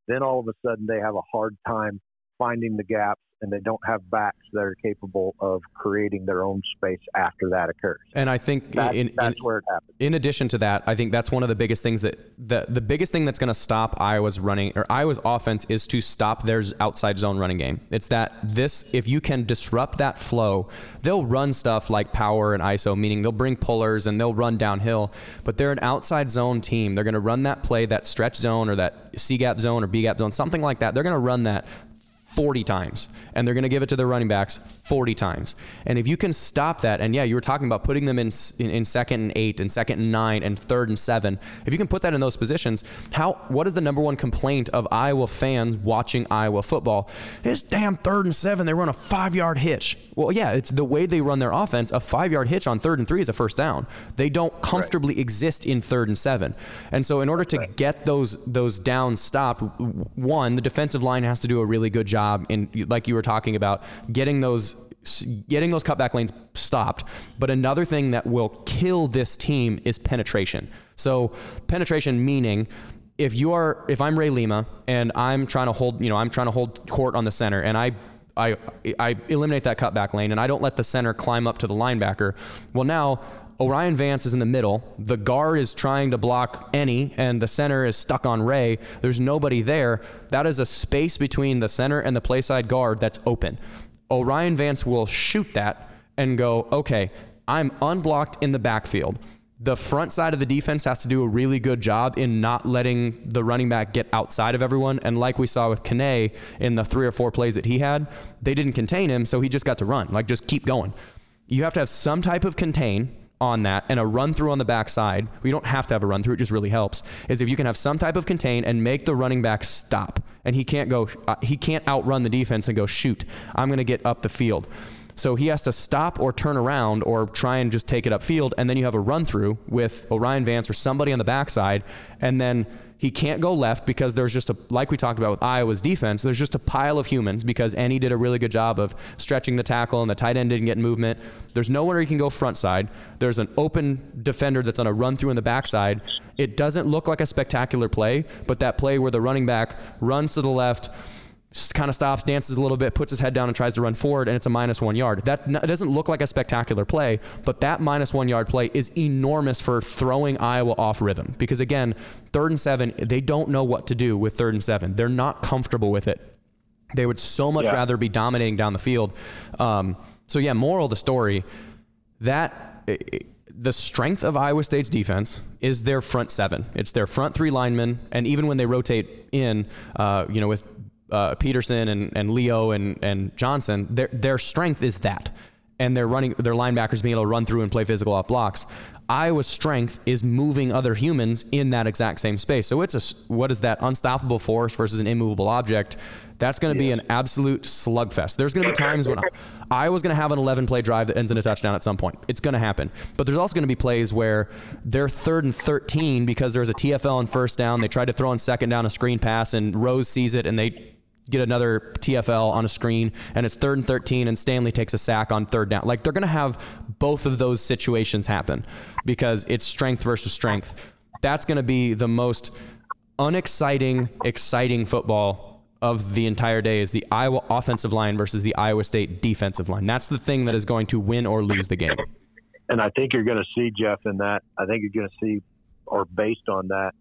then all of a sudden they have a hard time finding the gaps, and they don't have backs that are capable of creating their own space after that occurs. And I think that's where it happens. In addition to that, I think that's one of the biggest things that the biggest thing that's going to stop Iowa's running or Iowa's offense is to stop their outside zone running game. It's that if you can disrupt that flow, they'll run stuff like power and ISO, meaning they'll bring pullers and they'll run downhill, but they're an outside zone team. They're going to run that play, that stretch zone or that C gap zone or B gap zone, something like that. They're going to run that 40 times, and they're going to give it to their running backs 40 times. And if you can stop that, and you were talking about putting them in 2nd and 8 and 2nd and 9 and 3rd and 7. If you can put that in those positions, what is the number one complaint of Iowa fans watching Iowa football? It's damn 3rd and 7. They run a 5-yard hitch. Well, it's the way they run their offense. A 5-yard hitch on 3rd and 3 is a first down. They don't comfortably exist in 3rd and 7. And so in order to get those downs stopped, one, the defensive line has to do a really good job. And like you were talking about, getting those cutback lanes stopped. But another thing that will kill this team is penetration. So penetration meaning if I'm Ray Lima and I'm trying to hold court on the center, and I I eliminate that cutback lane, and I don't let the center climb up to the linebacker. Well, now Orion Vance is in the middle. The guard is trying to block any, and the center is stuck on Ray. There's nobody there. That is a space between the center and the play side guard that's open. Orion Vance will shoot that and go, okay, I'm unblocked in the backfield. The front side of the defense has to do a really good job in not letting the running back get outside of everyone. And like we saw with Kane in the 3 or 4 plays that he had, they didn't contain him, so he just got to run. Like, just keep going. You have to have some type of contain on that and a run through on the backside. We don't have to have a run through. It just really helps. Is if you can have some type of contain and make the running back stop. And he can't outrun the defense and go, shoot, I'm going to get up the field. So he has to stop or turn around or try and just take it upfield, and then you have a run-through with Orion Vance or somebody on the backside, and then he can't go left because there's just a, like we talked about with Iowa's defense, there's just a pile of humans because Annie did a really good job of stretching the tackle and the tight end didn't get movement. There's nowhere he can go front side. There's an open defender that's on a run-through in the backside. It doesn't look like a spectacular play, but that play where the running back runs to the left, just kind of stops, dances a little bit, puts his head down and tries to run forward, and it's a -1 yard. That doesn't look like a spectacular play, but that -1 yard play is enormous for throwing Iowa off rhythm. Because again, 3rd and 7, they don't know what to do with 3rd and 7. They're not comfortable with it. They would so much rather be dominating down the field. Moral of the story, that the strength of Iowa State's defense is their front 7. It's their front 3 linemen, and even when they rotate in, with Peterson and Leo and Johnson, their strength is that, and their linebackers being able to run through and play physical off blocks. Iowa's strength is moving other humans in that exact same space. So it's what is that unstoppable force versus an immovable object? That's going to be an absolute slugfest. There's going to be times when Iowa's going to have an 11-play drive that ends in a touchdown at some point. It's going to happen. But there's also going to be plays where they're 3rd and 13 because there's a TFL on 1st down. They tried to throw on 2nd down a screen pass, and Rose sees it, and they get another TFL on a screen, and it's 3rd and 13, and Stanley takes a sack on 3rd down. Like, they're going to have both of those situations happen because it's strength versus strength. That's going to be the most unexciting, exciting football of the entire day, is the Iowa offensive line versus the Iowa State defensive line. That's the thing that is going to win or lose the game. And I think you're going to see, Jeff, in that, I think you're going to see, or based on that,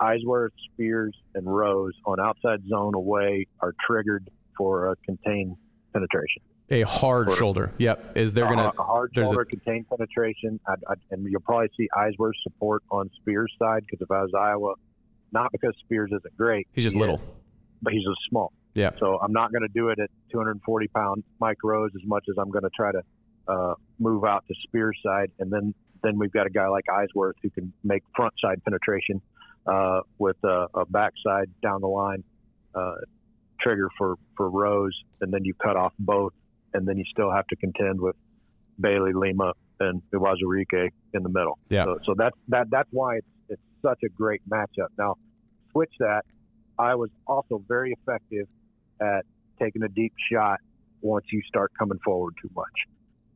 Eisworth, Spears, and Rose on outside zone away are triggered for a contained penetration. A hard shoulder. Yep. Is there going to a hard shoulder, contained penetration? And you'll probably see Eisworth support on Spears' side, because if I was Iowa, not because Spears isn't great, he's just little, but he's just small. Yeah. So I'm not going to do it at 240 pound Mike Rose as much as I'm going to try to move out to Spears' side, and then we've got a guy like Eisworth who can make front side penetration. With a backside down the line trigger for Rose, and then you cut off both, and then you still have to contend with Bailey, Lima, and Iwazurike in the middle. Yeah. So that's why it's such a great matchup. Now, switch that. I was also very effective at taking a deep shot once you start coming forward too much.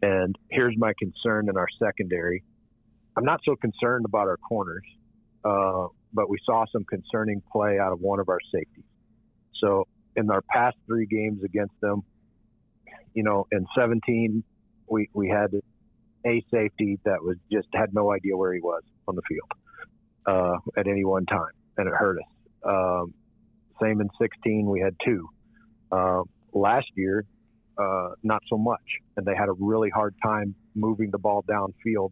And here's my concern in our secondary. I'm not so concerned about our corners. But we saw some concerning play out of one of our safeties. So in our past 3 games against them, in 17, we had a safety that was just had no idea where he was on the field at any one time, and it hurt us. Same in 16, we had 2. Last year, not so much, and they had a really hard time moving the ball downfield.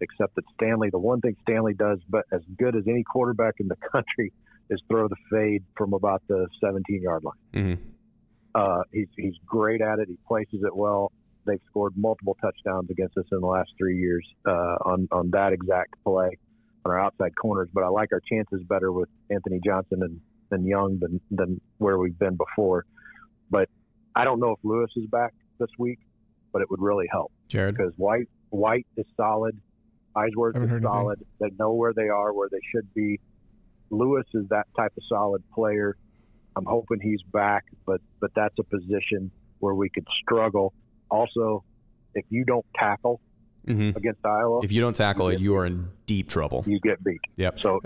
Except that Stanley, the one thing Stanley does, but as good as any quarterback in the country, is throw the fade from about the 17-yard line. Mm-hmm. He's great at it. He places it well. They've scored multiple touchdowns against us in the last 3 years on that exact play on our outside corners. But I like our chances better with Anthony Johnson and Young than where we've been before. But I don't know if Lewis is back this week, but it would really help. Jared? Because White is solid. Eisworth is solid. Anything. They know where they are, where they should be. Lewis is that type of solid player. I'm hoping he's back, but that's a position where we could struggle. Also, if you don't tackle against Iowa, if you don't tackle, you are in deep trouble. You get beat. Yep. So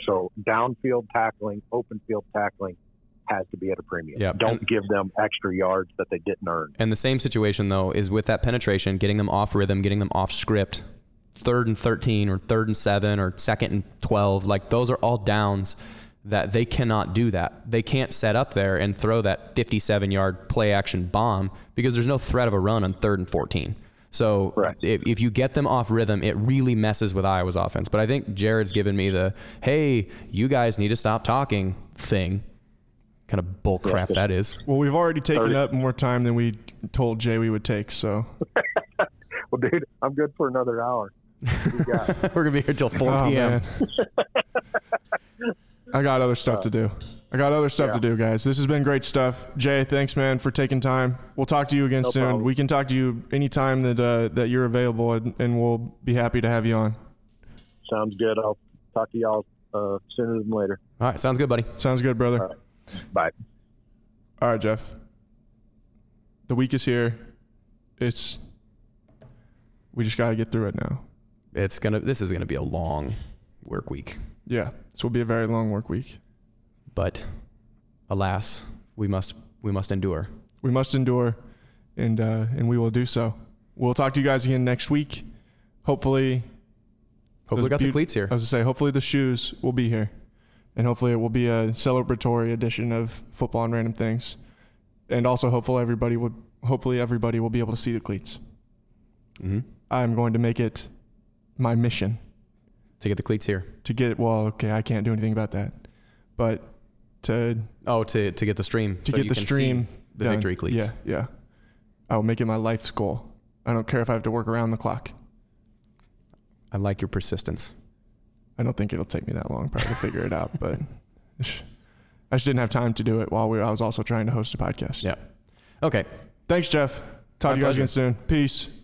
downfield tackling, open field tackling has to be at a premium. Yep. Don't give them extra yards that they didn't earn. And the same situation, though, is with that penetration, getting them off rhythm, getting them off script, 3rd and 13 or 3rd and 7 or 2nd and 12. Like, those are all downs that they cannot do that. They can't set up there and throw that 57-yard play-action bomb because there's no threat of a run on 3rd and 14. So if you get them off rhythm, it really messes with Iowa's offense. But I think Jared's given me the, hey, you guys need to stop talking thing. Kind of bull crap that is. Well, we've already taken up more time than we told Jay we would take, so. Well, dude, I'm good for another hour. We're going to be here till 4 p.m. I got other stuff to do. To do, guys. This has been great stuff. Jay, thanks, man, for taking time. We'll talk to you again soon. Problem. We can talk to you anytime that that you're available, and we'll be happy to have you on. Sounds good. I'll talk to y'all sooner than later. All right. Sounds good, buddy. Sounds good, brother. All right. Bye. All right, Jeff. The week is here. We just got to get through it now. This is going to be a long work week. Yeah. This will be a very long work week. But, alas, we must endure. We must endure, and we will do so. We'll talk to you guys again next week. Hopefully got the cleats here. I was going to say, hopefully the shoes will be here. And hopefully it will be a celebratory edition of Football and Random Things. And also, hopefully everybody will be able to see the cleats. Mm-hmm. I'm going to make it my mission. To get the cleats here. I can't do anything about that. But to get the stream. To get the stream. The victory cleats. Yeah. I will make it my life's goal. I don't care if I have to work around the clock. I like your persistence. I don't think it'll take me that long probably to figure it out, but I just didn't have time to do it while I was also trying to host a podcast. Yeah. Okay. Thanks, Jeff. Talk to you guys again soon. Peace.